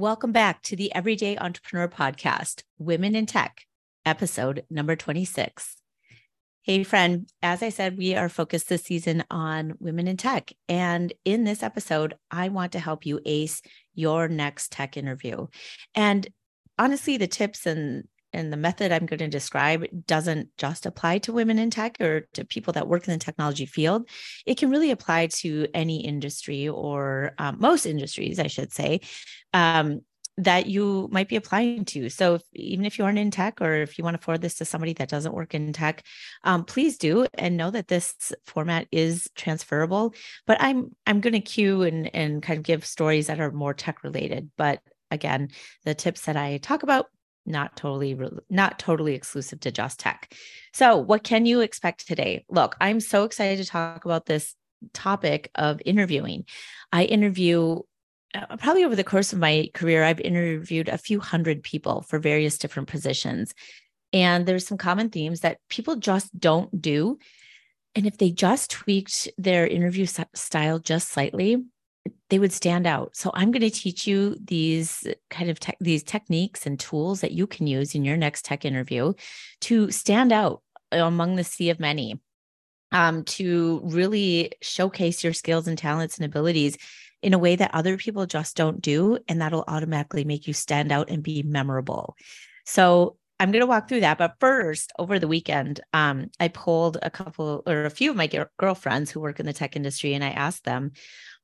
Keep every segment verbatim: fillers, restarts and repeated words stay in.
Welcome back to the Everyday Entrepreneur Podcast, Women in Tech, episode number twenty-six. Hey, friend, as I said, we are focused this season on women in tech. And in this episode, I want to help you ace your next tech interview. And honestly, the tips and, and the method I'm going to describe doesn't just apply to women in tech or to people that work in the technology field. It can really apply to any industry or um, most industries, I should say, um, that you might be applying to. So if, even if you aren't in tech, or if you want to forward this to somebody that doesn't work in tech, um, please do, and know that this format is transferable. But I'm I'm going to cue and and kind of give stories that are more tech related. But again, the tips that I talk about, not totally not totally exclusive to just tech. So what can you expect today? Look, I'm so excited to talk about this topic of interviewing. I interview Probably over the course of my career, I've interviewed a few hundred people for various different positions. And there's some common themes that people just don't do. And if they just tweaked their interview style just slightly, they would stand out. So I'm going to teach you these kind of te- these techniques and tools that you can use in your next tech interview to stand out among the sea of many, um, to really showcase your skills and talents and abilities in a way that other people just don't do. And that'll automatically make you stand out and be memorable. So I'm going to walk through that. But first, over the weekend, um, I polled a couple or a few of my g- girlfriends who work in the tech industry. And I asked them,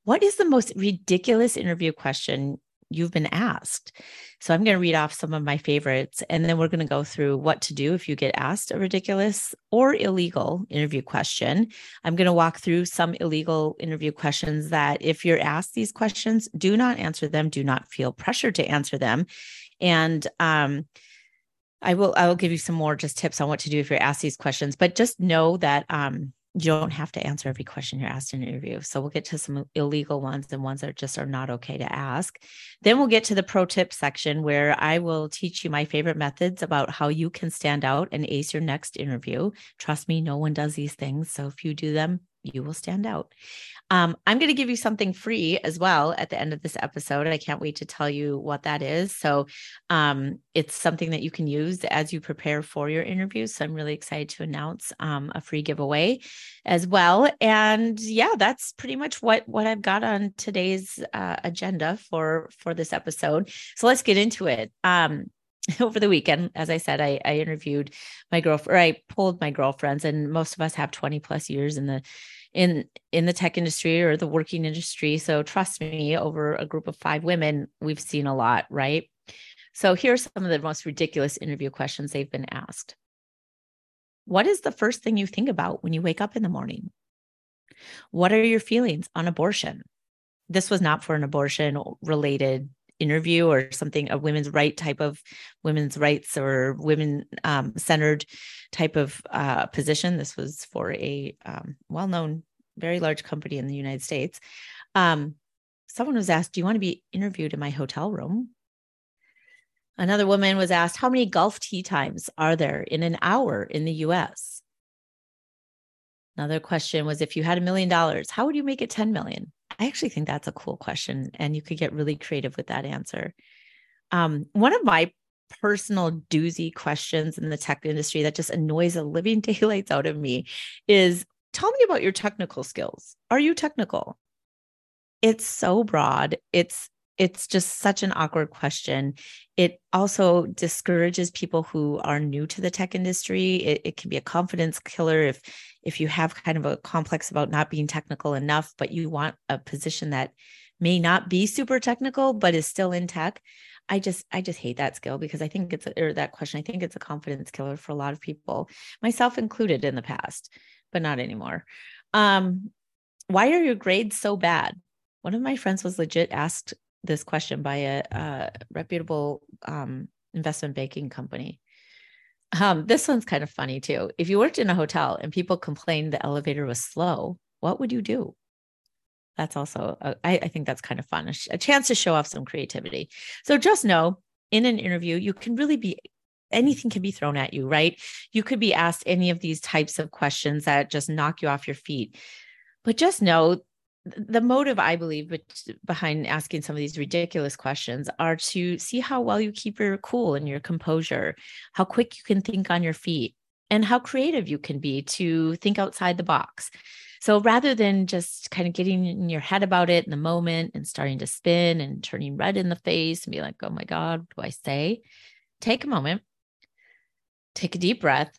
what is the most ridiculous interview question you've been asked? So I'm going to read off some of my favorites. And then we're going to go through what to do if you get asked a ridiculous or illegal interview question. I'm going to walk through some illegal interview questions that if you're asked these questions, do not answer them. Do not feel pressured to answer them. And um, I will I will give you some more just tips on what to do if you're asked these questions. But just know that um, you don't have to answer every question you're asked in an interview. So we'll get to some illegal ones and ones that just are not okay to ask. Then we'll get to the pro tip section, where I will teach you my favorite methods about how you can stand out and ace your next interview. Trust me, no one does these things. So if you do them, you will stand out. Um, I'm going to give you something free as well at the end of this episode. I can't wait to tell you what that is. So um, it's something that you can use as you prepare for your interview. So I'm really excited to announce um, a free giveaway as well. And yeah, that's pretty much what, what I've got on today's uh, agenda for, for this episode. So let's get into it. Um, Over the weekend, as I said, I, I interviewed my girlfriend, or I polled my girlfriends, and most of us have twenty plus years in the in in the tech industry or the working industry. So trust me, over a group of five women, we've seen a lot, right? So here are some of the most ridiculous interview questions they've been asked. What is the first thing you think about when you wake up in the morning? What are your feelings on abortion? This was not for an abortion related interview or something, a women's right type of women's rights or women um, centered type of uh, position. This was for a um, well-known, very large company in the United States. Um, someone was asked, do you want to be interviewed in my hotel room? Another woman was asked, how many golf tee times are there in an hour in the U S? Another question was, if you had a million dollars, how would you make it ten million? I actually think that's a cool question, and you could get really creative with that answer. Um, one of my personal doozy questions in the tech industry that just annoys the living daylights out of me is, tell me about your technical skills. Are you technical? It's so broad. It's It's just such an awkward question. It also discourages people who are new to the tech industry. It, it can be a confidence killer if if you have kind of a complex about not being technical enough, but you want a position that may not be super technical, but is still in tech. I just I just hate that skill because I think it's a, or that question. I think it's a confidence killer for a lot of people, myself included in the past, but not anymore. Um, why are your grades so bad? One of my friends was legit asked this question by a, a reputable um, investment banking company. Um, this one's kind of funny too. If you worked in a hotel and people complained the elevator was slow, what would you do? That's also, a, I, I think that's kind of fun, a, sh- a chance to show off some creativity. So just know, in an interview, you can really be, anything can be thrown at you, right? You could be asked any of these types of questions that just knock you off your feet. But just know the motive, I believe, behind asking some of these ridiculous questions are to see how well you keep your cool and your composure, how quick you can think on your feet, and how creative you can be to think outside the box. So rather than just kind of getting in your head about it in the moment and starting to spin and turning red in the face and be like, oh my God, what do I say? Take a moment, take a deep breath,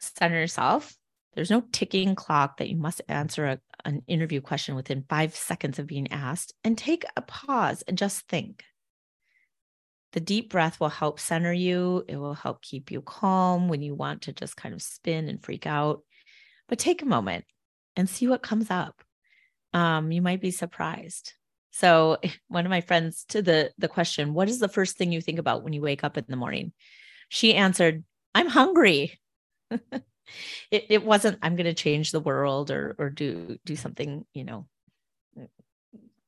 center yourself. There's no ticking clock that you must answer a, an interview question within five seconds of being asked, and take a pause and just think. The deep breath will help center you. It will help keep you calm when you want to just kind of spin and freak out. But take a moment and see what comes up. Um, you might be surprised. So one of my friends to the, the question, what is the first thing you think about when you wake up in the morning? She answered, I'm hungry. It, it wasn't, I'm going to change the world or, or do, do something, you know,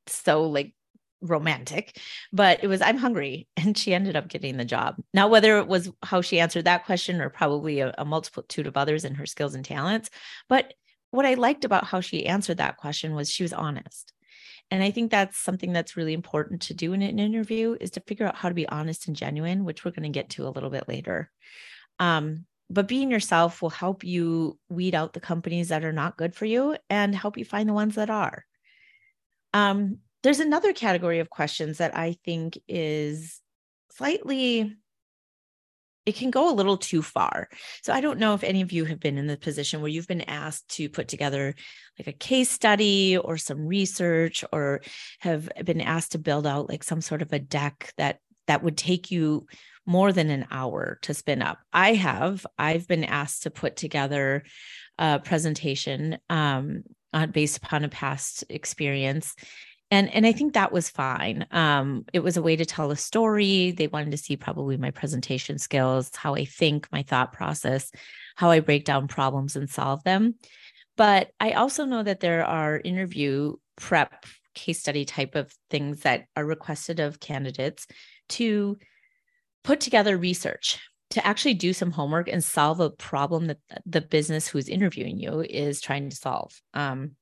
so like romantic, but it was, I'm hungry. And she ended up getting the job. Now, whether it was how she answered that question or probably a, a multitude of others in her skills and talents. But what I liked about how she answered that question was she was honest. And I think that's something that's really important to do in an interview, is to figure out how to be honest and genuine, which we're going to get to a little bit later. Um, But being yourself will help you weed out the companies that are not good for you and help you find the ones that are. Um, there's another category of questions that I think is slightly, it can go a little too far. So I don't know if any of you have been in the position where you've been asked to put together like a case study or some research, or have been asked to build out like some sort of a deck that that would take you more than an hour to spin up. I have, I've been asked to put together a presentation um, on, based upon a past experience. And, and I think that was fine. Um, it was a way to tell a story. They wanted to see probably my presentation skills, how I think, my thought process, how I break down problems and solve them. But I also know that there are interview prep case study type of things that are requested of candidates to put together research, to actually do some homework and solve a problem that the business who's interviewing you is trying to solve. Um,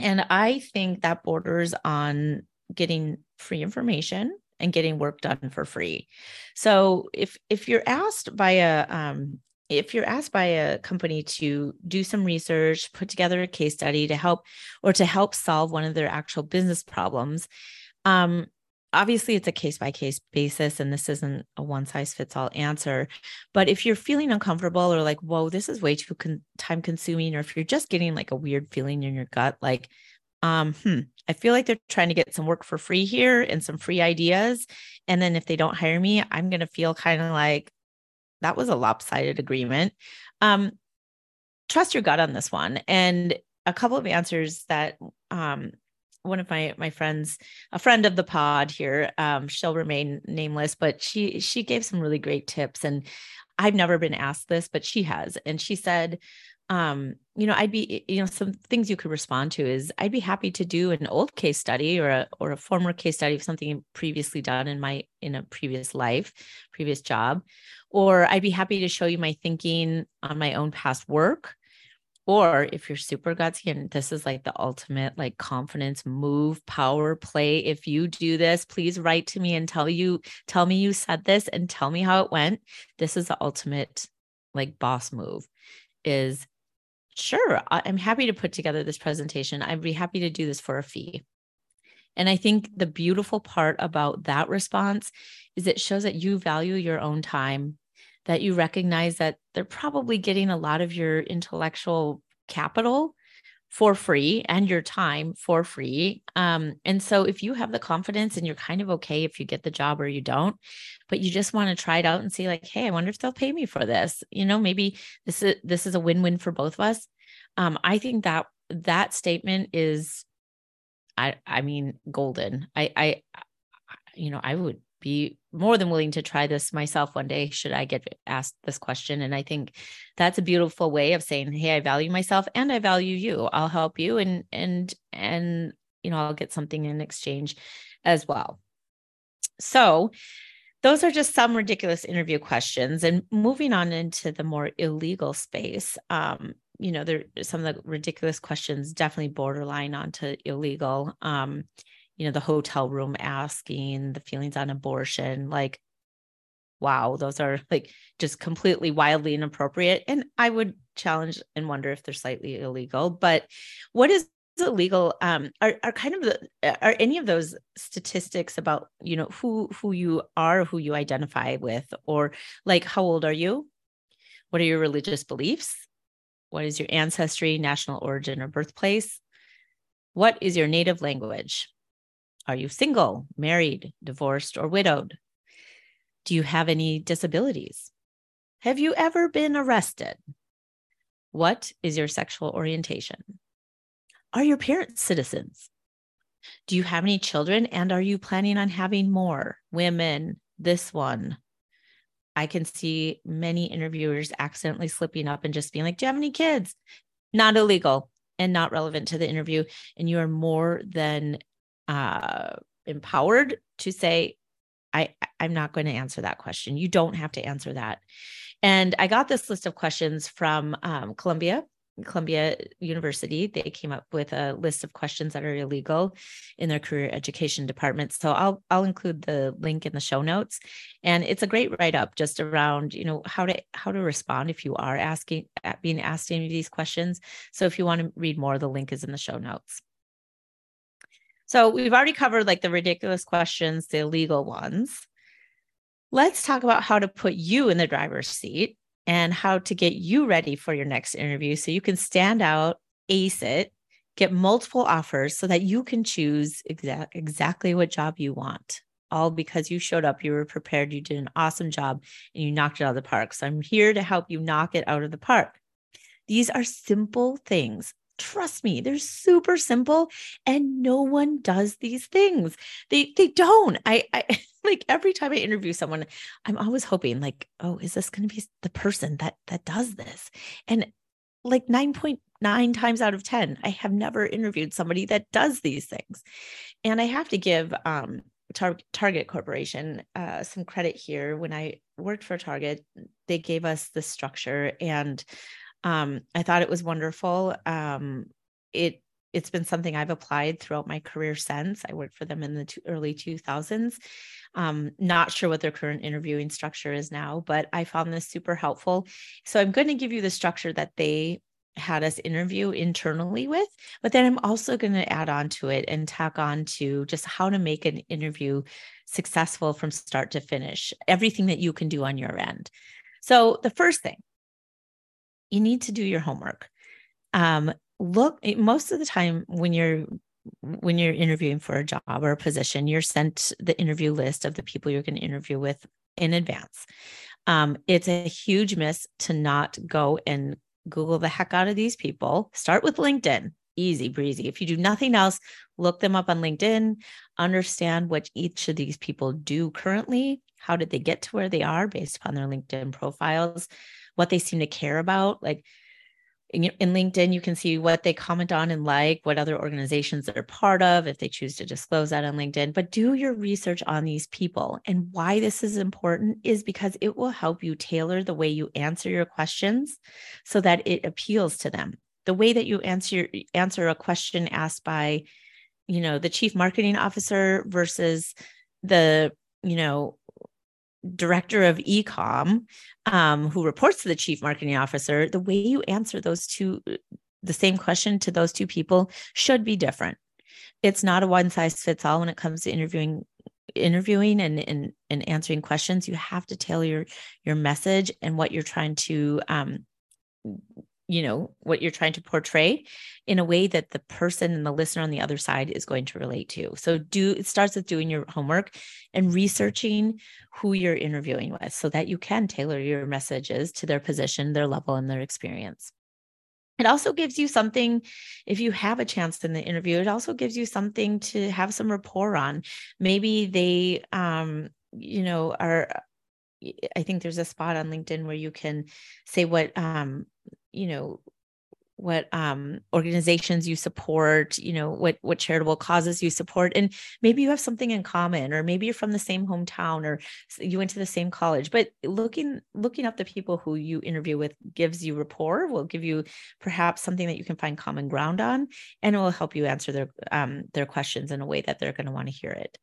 and I think that borders on getting free information and getting work done for free. So if if you're asked by a um, if you're asked by a company to do some research, put together a case study to help or to help solve one of their actual business problems, um, obviously, it's a case-by-case basis, and this isn't a one-size-fits-all answer. But if you're feeling uncomfortable or like, whoa, this is way too con- time-consuming, or if you're just getting like a weird feeling in your gut, like, um, hmm, I feel like they're trying to get some work for free here and some free ideas. And then if they don't hire me, I'm going to feel kind of like that was a lopsided agreement. Um, trust your gut on this one. And a couple of answers that um one of my, my friends, a friend of the pod here, um, she'll remain nameless, but she, she gave some really great tips, and I've never been asked this, but she has. And she said, um, you know, I'd be, you know, some things you could respond to is I'd be happy to do an old case study or a, or a former case study of something previously done in my, in a previous life, previous job, or I'd be happy to show you my thinking on my own past work. Or if you're super gutsy, and this is like the ultimate like confidence move, power play. If you do this, please write to me and tell you, tell me you said this and tell me how it went. This is the ultimate like boss move, is sure, I'm happy to put together this presentation. I'd be happy to do this for a fee. And I think the beautiful part about that response is it shows that you value your own time, that you recognize that they're probably getting a lot of your intellectual capital for free and your time for free. Um, and so if you have the confidence and you're kind of okay if you get the job or you don't, but you just want to try it out and see like, hey, I wonder if they'll pay me for this. You know, maybe this is, this is a win-win for both of us. Um, I think that that statement is, I, I mean, golden. I, I, you know, I would be more than willing to try this myself one day, should I get asked this question. And I think that's a beautiful way of saying, hey, I value myself and I value you. I'll help you. And, and, and, you know, I'll get something in exchange as well. So those are just some ridiculous interview questions. And moving on into the more illegal space, um, you know, there some of the ridiculous questions, definitely borderline onto illegal. Um, you know, the hotel room asking, the feelings on abortion, like, wow, those are like just completely wildly inappropriate. And I would challenge and wonder if they're slightly illegal. But what is illegal? Um, are are kind of the, are any of those statistics about, you know, who who you are, who you identify with, or like how old are you? What are your religious beliefs? What is your ancestry, national origin, or birthplace? What is your native language? Are you single, married, divorced, or widowed? Do you have any disabilities? Have you ever been arrested? What is your sexual orientation? Are your parents citizens? Do you have any children, and are you planning on having more? Women, this one. I can see many interviewers accidentally slipping up and just being like, do you have any kids? Not illegal and not relevant to the interview. And you are more than Uh, empowered to say, I, I'm not going to answer that question. You don't have to answer that. And I got this list of questions from um, Columbia, Columbia University. They came up with a list of questions that are illegal in their career education department. So I'll, I'll include the link in the show notes. And it's a great write-up just around, you know, how to, how to respond if you are asking, being asked any of these questions. So if you want to read more, the link is in the show notes. So we've already covered like the ridiculous questions, the illegal ones. Let's talk about how to put you in the driver's seat and how to get you ready for your next interview so you can stand out, ace it, get multiple offers so that you can choose exa- exactly what job you want. All because you showed up, you were prepared, you did an awesome job, and you knocked it out of the park. So I'm here to help you knock it out of the park. These are simple things. Trust me, they're super simple, and no one does these things. They they don't. I, I like every time I interview someone, I'm always hoping like, oh, is this going to be the person that that does this? And like nine point nine times out of ten, I have never interviewed somebody that does these things. And I have to give um, Tar- Target Corporation uh, some credit here. When I worked for Target, they gave us the structure, and Um, I thought it was wonderful. Um, it, it's been something I've applied throughout my career since. I worked for them in the two, early two thousands. Um, not sure what their current interviewing structure is now, but I found this super helpful. So I'm going to give you the structure that they had us interview internally with, but then I'm also going to add on to it and tack on to just how to make an interview successful from start to finish, everything that you can do on your end. So the first thing, you need to do your homework. Um, look, most of the time when you're when you're interviewing for a job or a position, you're sent the interview list of the people you're going to interview with in advance. Um, it's a huge miss to not go and Google the heck out of these people. Start with LinkedIn. Easy breezy. If you do nothing else, look them up on LinkedIn, understand what each of these people do currently. How did they get to where they are based upon their LinkedIn profiles? What they seem to care about. Like in, in LinkedIn, you can see what they comment on and like, what other organizations they're part of, if they choose to disclose that on LinkedIn. But do your research on these people. And why this is important is because it will help you tailor the way you answer your questions so that it appeals to them. The way that you answer answer a question asked by, you know, the chief marketing officer versus the, you know, director of e-com, um, who reports to the chief marketing officer, the way you answer those two, the same question to those two people should be different. It's not a one size fits all when it comes to interviewing, interviewing and, and, and answering questions. You have to tailor your, your message and what you're trying to, um, you know, what you're trying to portray in a way that the person and the listener on the other side is going to relate to. So do, it starts with doing your homework and researching who you're interviewing with so that you can tailor your messages to their position, their level, and their experience. It also gives you something, if you have a chance in the interview, it also gives you something to have some rapport on. Maybe they, um, you know, are, I think there's a spot on LinkedIn where you can say what, um, you know, what um, organizations you support, you know, what, what charitable causes you support. And maybe you have something in common, or maybe you're from the same hometown, or you went to the same college, but looking, looking up the people who you interview with gives you rapport, will give you perhaps something that you can find common ground on, and it will help you answer their, um, their questions in a way that they're going to want to hear it.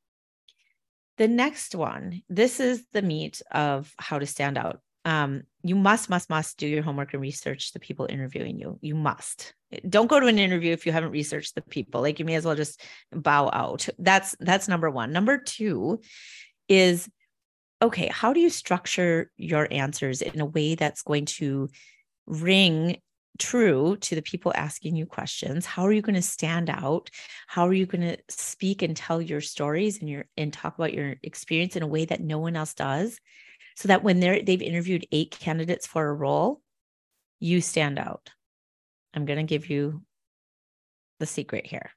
The next one, this is the meat of how to stand out. Um, you must, must, must do your homework and research the people interviewing you. You must. Don't go to an interview if you haven't researched the people. Like, you may as well just bow out. That's, that's number one. Number two is, okay, how do you structure your answers in a way that's going to ring true to the people asking you questions? How are you going to stand out? How are you going to speak and tell your stories and your, and talk about your experience in a way that no one else does? So that when they're, they've interviewed eight candidates for a role, you stand out. I'm going to give you the secret here.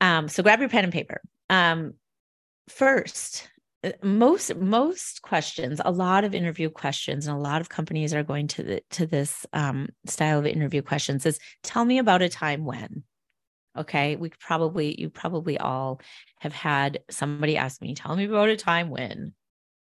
Um, so grab your pen and paper. Um, first, most, most questions, a lot of interview questions, and a lot of companies are going to the, to this um, style of interview questions is, tell me about a time when. Okay. We probably, you probably all have had somebody ask me, tell me about a time when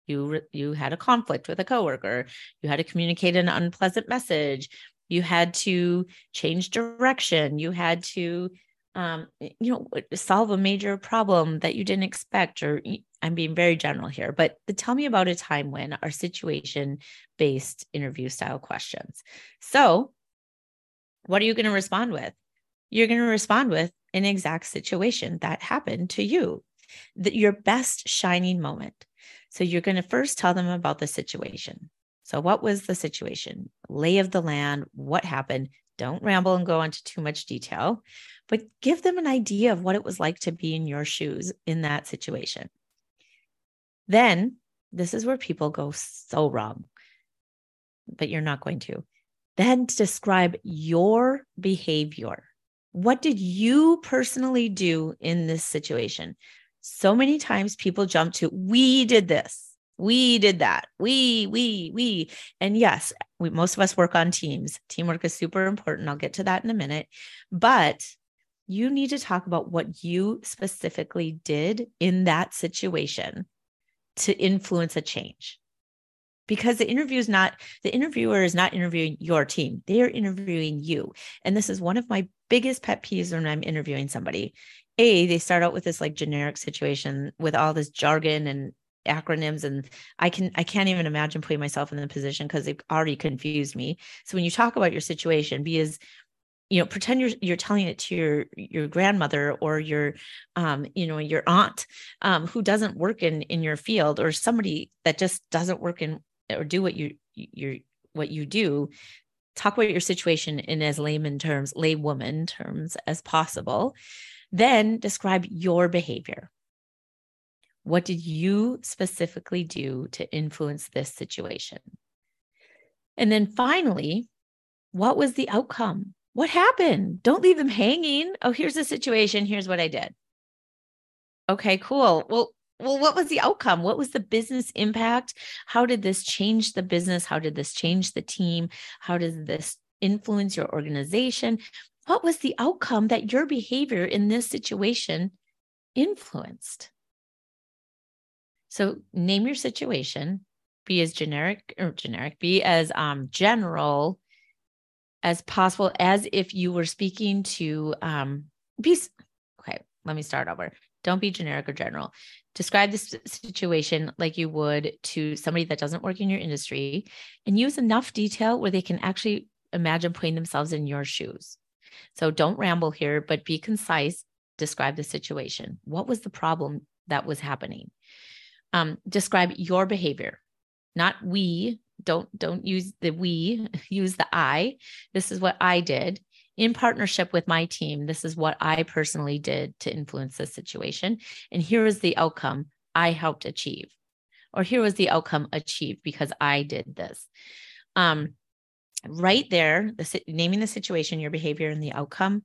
You, you had a conflict with a coworker, you had to communicate an unpleasant message, you had to change direction, you had to, um, you know, solve a major problem that you didn't expect, or I'm being very general here, but the tell me about a time when are situation-based interview style questions. So what are you going to respond with? You're going to respond with an exact situation that happened to you, that your best shining moment. So you're going to first tell them about the situation. So what was the situation? Lay of the land, what happened? Don't ramble and go into too much detail, but give them an idea of what it was like to be in your shoes in that situation. Then this is where people go so wrong, but you're not going to. Then describe your behavior. What did you personally do in this situation? So many times people jump to, we did this, we did that, we, we, we. And yes, we, most of us work on teams. Teamwork is super important. I'll get to that in a minute. But you need to talk about what you specifically did in that situation to influence a change. Because the interview is not, the interviewer is not interviewing your team. They are interviewing you. And this is one of my biggest pet peeves when I'm interviewing somebody. A, they start out with this like generic situation with all this jargon and acronyms. And I can, I can't even imagine putting myself in the position because they've already confused me. So when you talk about your situation, B is, you know, pretend you're, you're telling it to your, your grandmother or your, um, you know, your aunt, um, who doesn't work in, in your field, or somebody that just doesn't work in or do what you, your, what you do. Talk about your situation in as layman terms, laywoman terms as possible. Then describe your behavior. What did you specifically do to influence this situation? And then finally, what was the outcome? What happened? Don't leave them hanging. Oh, here's the situation. Here's what I did. Okay, cool. Well, well, what was the outcome? What was the business impact? How did this change the business? How did this change the team? How does this influence your organization? What was the outcome that your behavior in this situation influenced? So name your situation, be as generic or generic, be as um, general as possible, as if you were speaking to, um, be, okay, let me start over. Don't be generic or general. Describe this situation like you would to somebody that doesn't work in your industry, and use enough detail where they can actually imagine putting themselves in your shoes. So don't ramble here, but be concise. Describe the situation. What was the problem that was happening? Um, describe your behavior, not we. Don't, don't use the we, use the I. This is what I did in partnership with my team. This is what I personally did to influence this situation. And here is the outcome I helped achieve, or here was the outcome achieved because I did this. Um, Right there, the, naming the situation, your behavior, and the outcome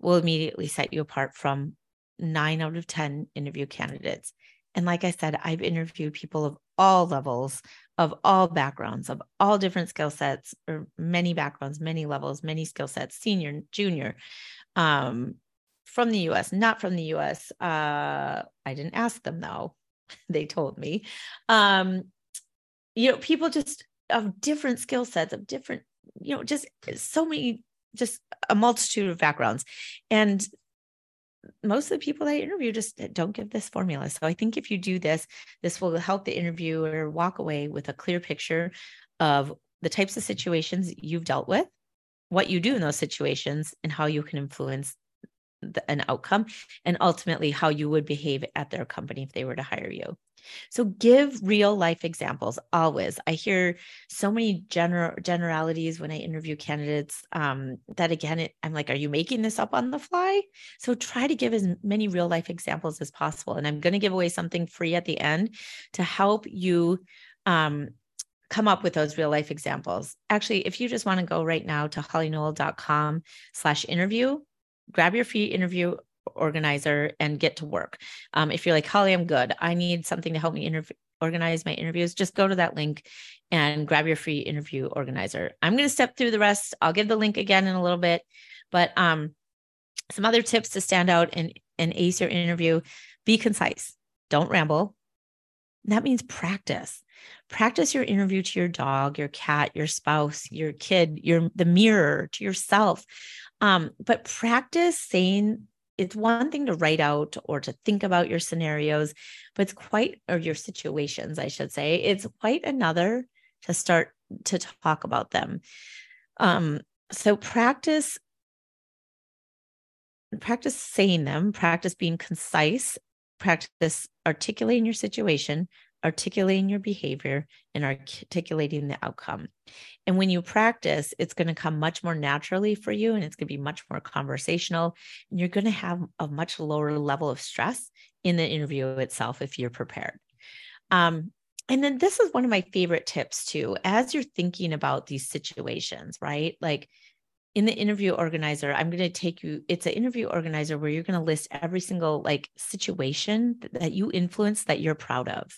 will immediately set you apart from nine out of ten interview candidates. And like I said, I've interviewed people of all levels, of all backgrounds, of all different skill sets, or many backgrounds, many levels, many skill sets, senior, junior, um, from the U S, not from the U S. Uh, I didn't ask them though. They told me, um, you know, people just of different skill sets, of different, you know, just so many, just a multitude of backgrounds. And most of the people that I interview just don't give this formula. So I think if you do this, this will help the interviewer walk away with a clear picture of the types of situations you've dealt with, what you do in those situations, and how you can influence the, an outcome, and ultimately how you would behave at their company if they were to hire you. So give real life examples always. I hear so many general generalities when I interview candidates um, that again, it, I'm like, are you making this up on the fly? So try to give as many real life examples as possible. And I'm going to give away something free at the end to help you um, come up with those real life examples. Actually, if you just want to go right now to holly knoll dot com slash interview, grab your free interview organizer and get to work. Um, if you're like, Holly, I'm good. I need something to help me interv- organize my interviews. Just go to that link and grab your free interview organizer. I'm going to step through the rest. I'll give the link again in a little bit, but um, some other tips to stand out and, and ace your interview. Be concise. Don't ramble. That means practice. Practice your interview to your dog, your cat, your spouse, your kid, your the mirror, to yourself. Um, but practice saying, it's one thing to write out or to think about your scenarios, but it's quite, or your situations, I should say, it's quite another to start to talk about them. Um, so practice, practice saying them, practice being concise, practice articulating your situation, articulating your behavior, and articulating the outcome. And when you practice, it's going to come much more naturally for you, and it's going to be much more conversational, and you're going to have a much lower level of stress in the interview itself if you're prepared. Um, and then this is one of my favorite tips too, as you're thinking about these situations, right? Like in the interview organizer, I'm going to take you, it's an interview organizer where you're going to list every single like situation that you influence that you're proud of.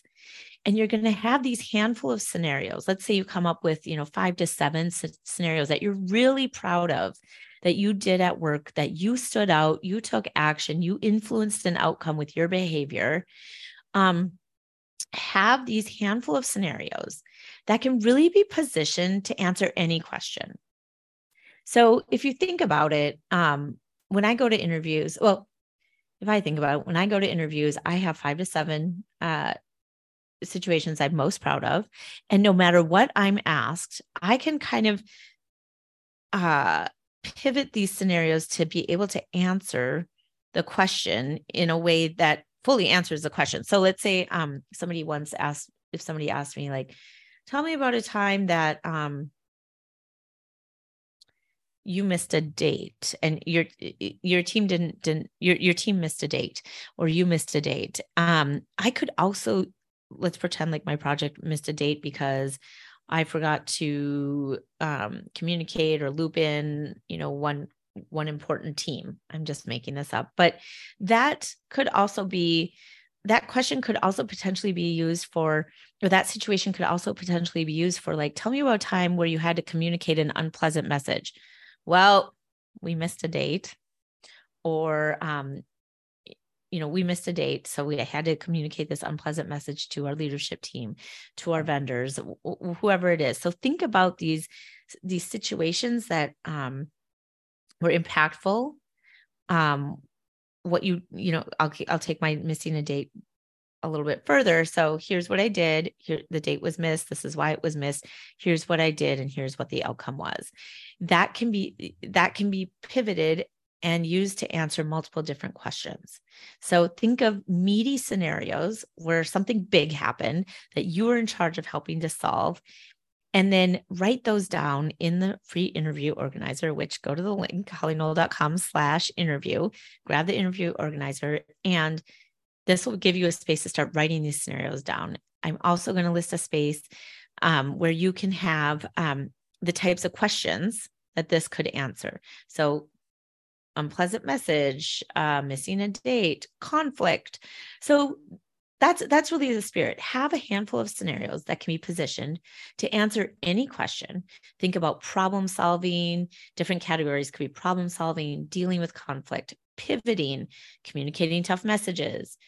And you're going to have these handful of scenarios. Let's say you come up with, you know, five to seven scenarios that you're really proud of, that you did at work, that you stood out, you took action, you influenced an outcome with your behavior. Um, have these handful of scenarios that can really be positioned to answer any question. So if you think about it, um, when I go to interviews, well, if I think about it, when I go to interviews, I have five to seven, uh, situations I'm most proud of. And no matter what I'm asked, I can kind of uh, pivot these scenarios to be able to answer the question in a way that fully answers the question. So let's say um, somebody once asked, if somebody asked me, like, tell me about a time that um, you missed a date and your, your team didn't, didn't your, your team missed a date or you missed a date. Um, I could also let's pretend like my project missed a date because I forgot to um, communicate or loop in, you know, one, one important team. I'm just making this up, but that could also be, that question could also potentially be used for, or that situation could also potentially be used for like, tell me about a time where you had to communicate an unpleasant message. Well, we missed a date or, um, you know, we missed a date. So we had to communicate this unpleasant message to our leadership team, to our vendors, wh- whoever it is. So think about these, these situations that um, were impactful. Um, what you, you know, I'll, I'll take my missing a date a little bit further. So here's what I did. Here, the date was missed. This is why it was missed. Here's what I did. And here's what the outcome was. That can be, that can be pivoted and used to answer multiple different questions. So think of meaty scenarios where something big happened that you were in charge of helping to solve, and then write those down in the free interview organizer, which go to the link, holly knoll dot com slash interview, grab the interview organizer, and this will give you a space to start writing these scenarios down. I'm also going to list a space um, where you can have um, the types of questions that this could answer. So unpleasant message, uh, missing a date, conflict. So That's, that's really the spirit. Have a handful of scenarios that can be positioned to answer any question. Think about problem solving. Different categories could be problem solving, dealing with conflict, pivoting, communicating tough messages,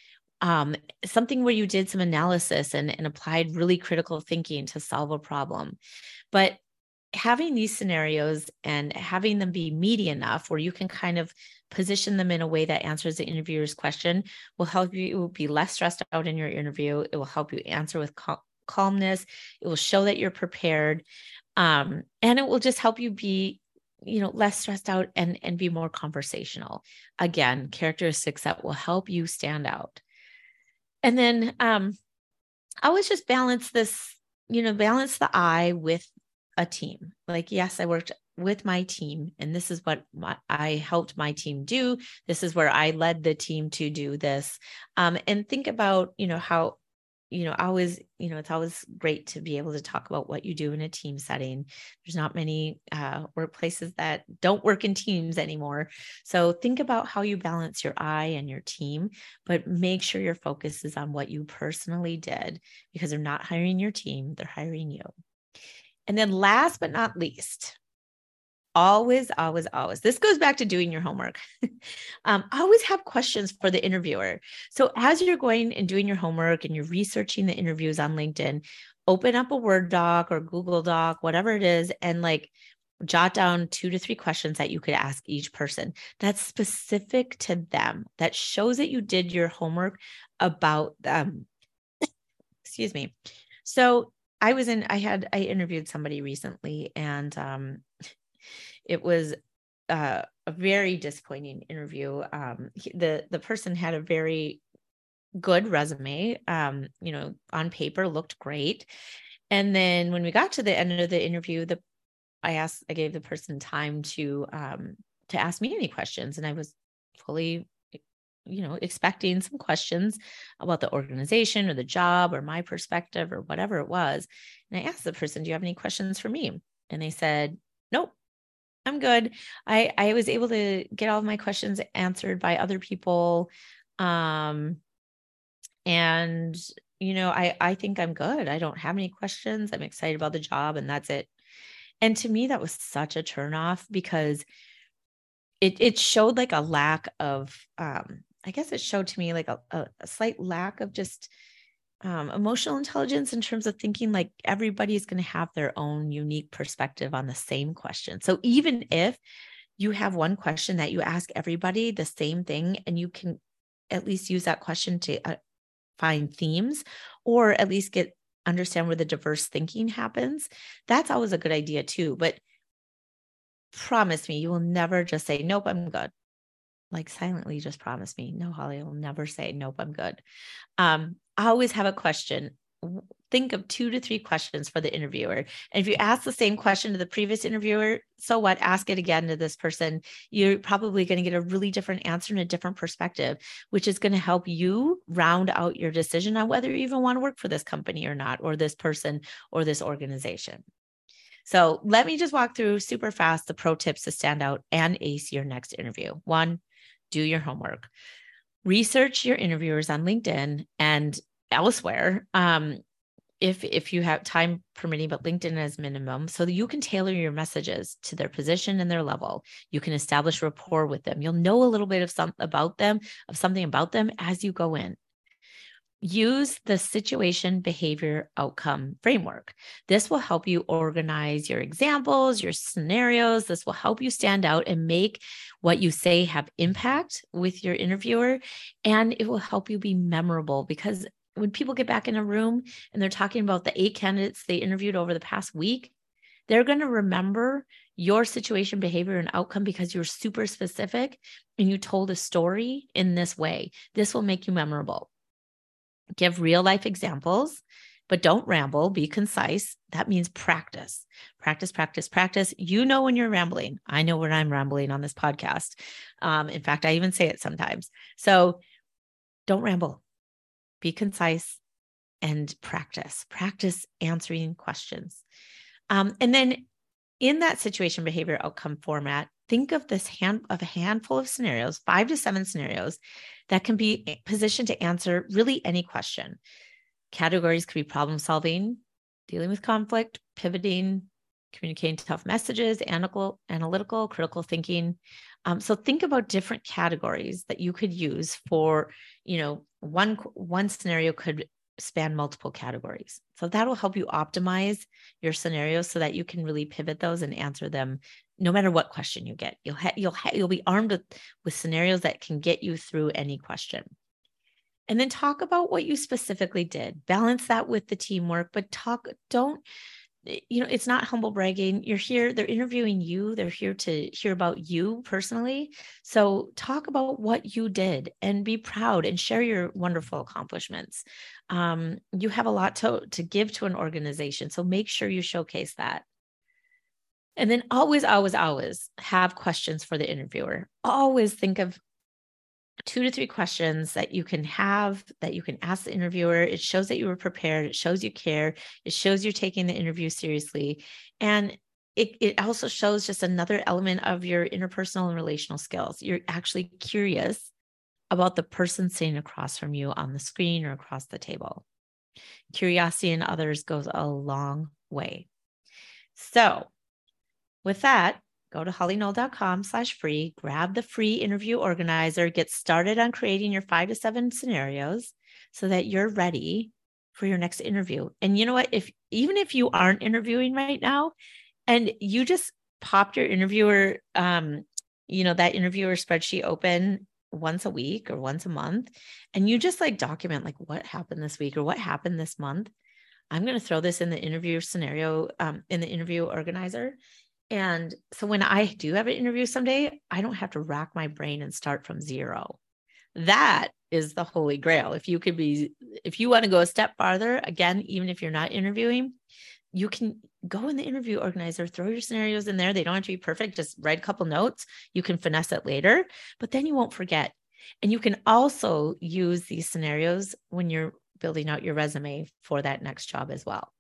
um, something where you did some analysis and, and applied really critical thinking to solve a problem. But having these scenarios and having them be meaty enough where you can kind of position them in a way that answers the interviewer's question will help you. It will be less stressed out in your interview. It will help you answer with cal- calmness. It will show that you're prepared. Um, and it will just help you be, you know, less stressed out and, and be more conversational. Again, characteristics that will help you stand out. And then um, I always just balance this, you know, balance the I with a team. Like, yes, I worked with my team and this is what my, I helped my team do. This is where I led the team to do this. Um, and think about, you know, how, you know, always, you know, it's always great to be able to talk about what you do in a team setting. There's not many uh, workplaces that don't work in teams anymore. So think about how you balance your I and your team, but make sure your focus is on what you personally did, because they're not hiring your team, they're hiring you. And then last but not least, always, always, always, this goes back to doing your homework. um, always have questions for the interviewer. So as you're going and doing your homework and you're researching the interviews on LinkedIn, open up a Word doc or Google doc, whatever it is, and like jot down two to three questions that you could ask each person that's specific to them, that shows that you did your homework about them. Excuse me. So I was in, I had, I interviewed somebody recently and um, it was uh, a very disappointing interview. Um, he, the, the person had a very good resume, um, you know, on paper looked great. And then when we got to the end of the interview, the, I asked, I gave the person time to, um, to ask me any questions. And I was fully, you know, expecting some questions about the organization or the job or my perspective or whatever it was. And I asked the person, do you have any questions for me? And they said, nope, I'm good. I, I was able to get all of my questions answered by other people. Um, and, you know, I, I think I'm good. I don't have any questions. I'm excited about the job and that's it. And to me, that was such a turnoff because it, it showed like a lack of, um, I guess it showed to me like a, a, a slight lack of just um, emotional intelligence in terms of thinking like everybody's going to have their own unique perspective on the same question. So even if you have one question that you ask everybody the same thing, and you can at least use that question to uh, find themes or at least get understand where the diverse thinking happens, that's always a good idea too. But promise me, you will never just say, nope, I'm good. Like silently just promise me, no, Holly, I will never say, nope, I'm good. Um, I always have a question. Think of two to three questions for the interviewer. And if you ask the same question to the previous interviewer, so what? Ask it again to this person. You're probably going to get a really different answer and a different perspective, which is going to help you round out your decision on whether you even want to work for this company or not, or this person or this organization. So let me just walk through super fast the pro tips to stand out and ace your next interview. One, do your homework. Research your interviewers on LinkedIn and elsewhere, um, if if you have time permitting, but LinkedIn as minimum, so that you can tailor your messages to their position and their level. You can establish rapport with them. You'll know a little bit of some about them, of something about them as you go in. Use the situation, behavior, outcome framework. This will help you organize your examples, your scenarios. This will help you stand out and make what you say have impact with your interviewer. And it will help you be memorable, because when people get back in a room and they're talking about the eight candidates they interviewed over the past week, they're going to remember your situation, behavior, and outcome because you're super specific and you told a story in this way. This will make you memorable. Give real life examples, but don't ramble, be concise. That means practice, practice, practice, practice. You know, when you're rambling, I know when I'm rambling on this podcast. Um, in fact, I even say it sometimes. So don't ramble, be concise and practice, practice answering questions. Um, and then in that situation, behavior, outcome format, think of this hand of a handful of scenarios, five to seven scenarios that can be positioned to answer really any question. Categories could be problem solving, dealing with conflict, pivoting, communicating tough messages, analytical, analytical critical thinking. Um, so think about different categories that you could use for, you know, one, one scenario could span multiple categories. So that will help you optimize your scenarios so that you can really pivot those and answer them no matter what question you get. You'll ha- you'll ha- you'll be armed with, with scenarios that can get you through any question. And then talk about what you specifically did. Balance that with the teamwork, but talk, don't, you know, it's not humble bragging. You're here, they're interviewing you. They're here to hear about you personally. So talk about what you did and be proud and share your wonderful accomplishments. Um, you have a lot to, to give to an organization. So make sure you showcase that. And then always, always, always have questions for the interviewer. Always think of two to three questions that you can have, that you can ask the interviewer. It shows that you were prepared. It shows you care. It shows you're taking the interview seriously. And it, it also shows just another element of your interpersonal and relational skills. You're actually curious about the person sitting across from you on the screen or across the table. Curiosity in others goes a long way. So with that, go to holly knoll dot com slash free, grab the free interview organizer, get started on creating your five to seven scenarios so that you're ready for your next interview. And you know what, if, even if you aren't interviewing right now and you just popped your interviewer, um, you know, that interviewer spreadsheet open once a week or once a month, and you just like document like what happened this week or what happened this month, I'm going to throw this in the interview scenario, um, in the interview organizer. And so when I do have an interview someday, I don't have to rack my brain and start from zero. That is the holy grail. If you could be, if you want to go a step farther, again, even if you're not interviewing, you can go in the interview organizer, throw your scenarios in there. They don't have to be perfect. Just write a couple notes. You can finesse it later, but then you won't forget. And you can also use these scenarios when you're building out your resume for that next job as well.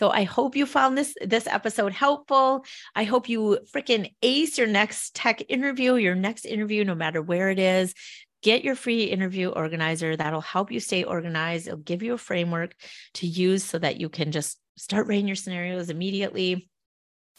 So I hope you found this, this episode helpful. I hope you freaking ace your next tech interview, your next interview, no matter where it is. Get your free interview organizer. That'll help you stay organized. It'll give you a framework to use so that you can just start writing your scenarios immediately.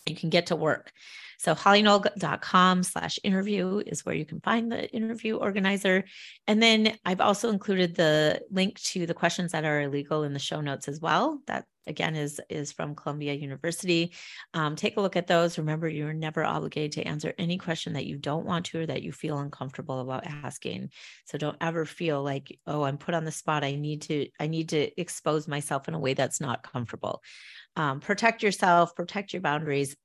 You can get to work. So holly knoll dot com slash interview is where you can find the interview organizer. And then I've also included the link to the questions that are illegal in the show notes as well. That again is, is from Columbia University. Um, take a look at those. Remember, you're never obligated to answer any question that you don't want to, or that you feel uncomfortable about asking. So don't ever feel like, oh, I'm put on the spot. I need to, I need to expose myself in a way that's not comfortable. Um, protect yourself, protect your boundaries.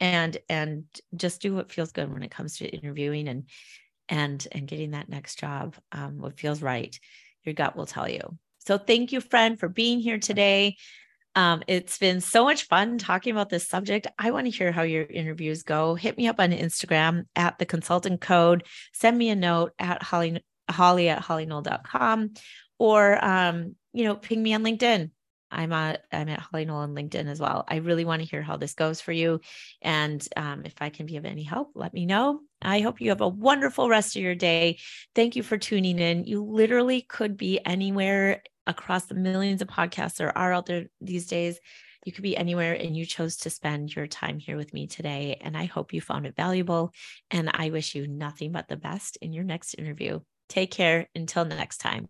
and, and just do what feels good when it comes to interviewing and, and, and getting that next job. Um, what feels right, your gut will tell you. So thank you, friend, for being here today. Um, it's been so much fun talking about this subject. I want to hear how your interviews go. Hit me up on Instagram at the consultant code, send me a note at Holly, Holly at holly knoll dot com, or, um, you know, ping me on LinkedIn. I'm at, I'm at Holly Knoll on LinkedIn as well. I really want to hear how this goes for you. And um, if I can be of any help, let me know. I hope you have a wonderful rest of your day. Thank you for tuning in. You literally could be anywhere across the millions of podcasts there are out there these days. You could be anywhere, and you chose to spend your time here with me today. And I hope you found it valuable. And I wish you nothing but the best in your next interview. Take care. Until next time.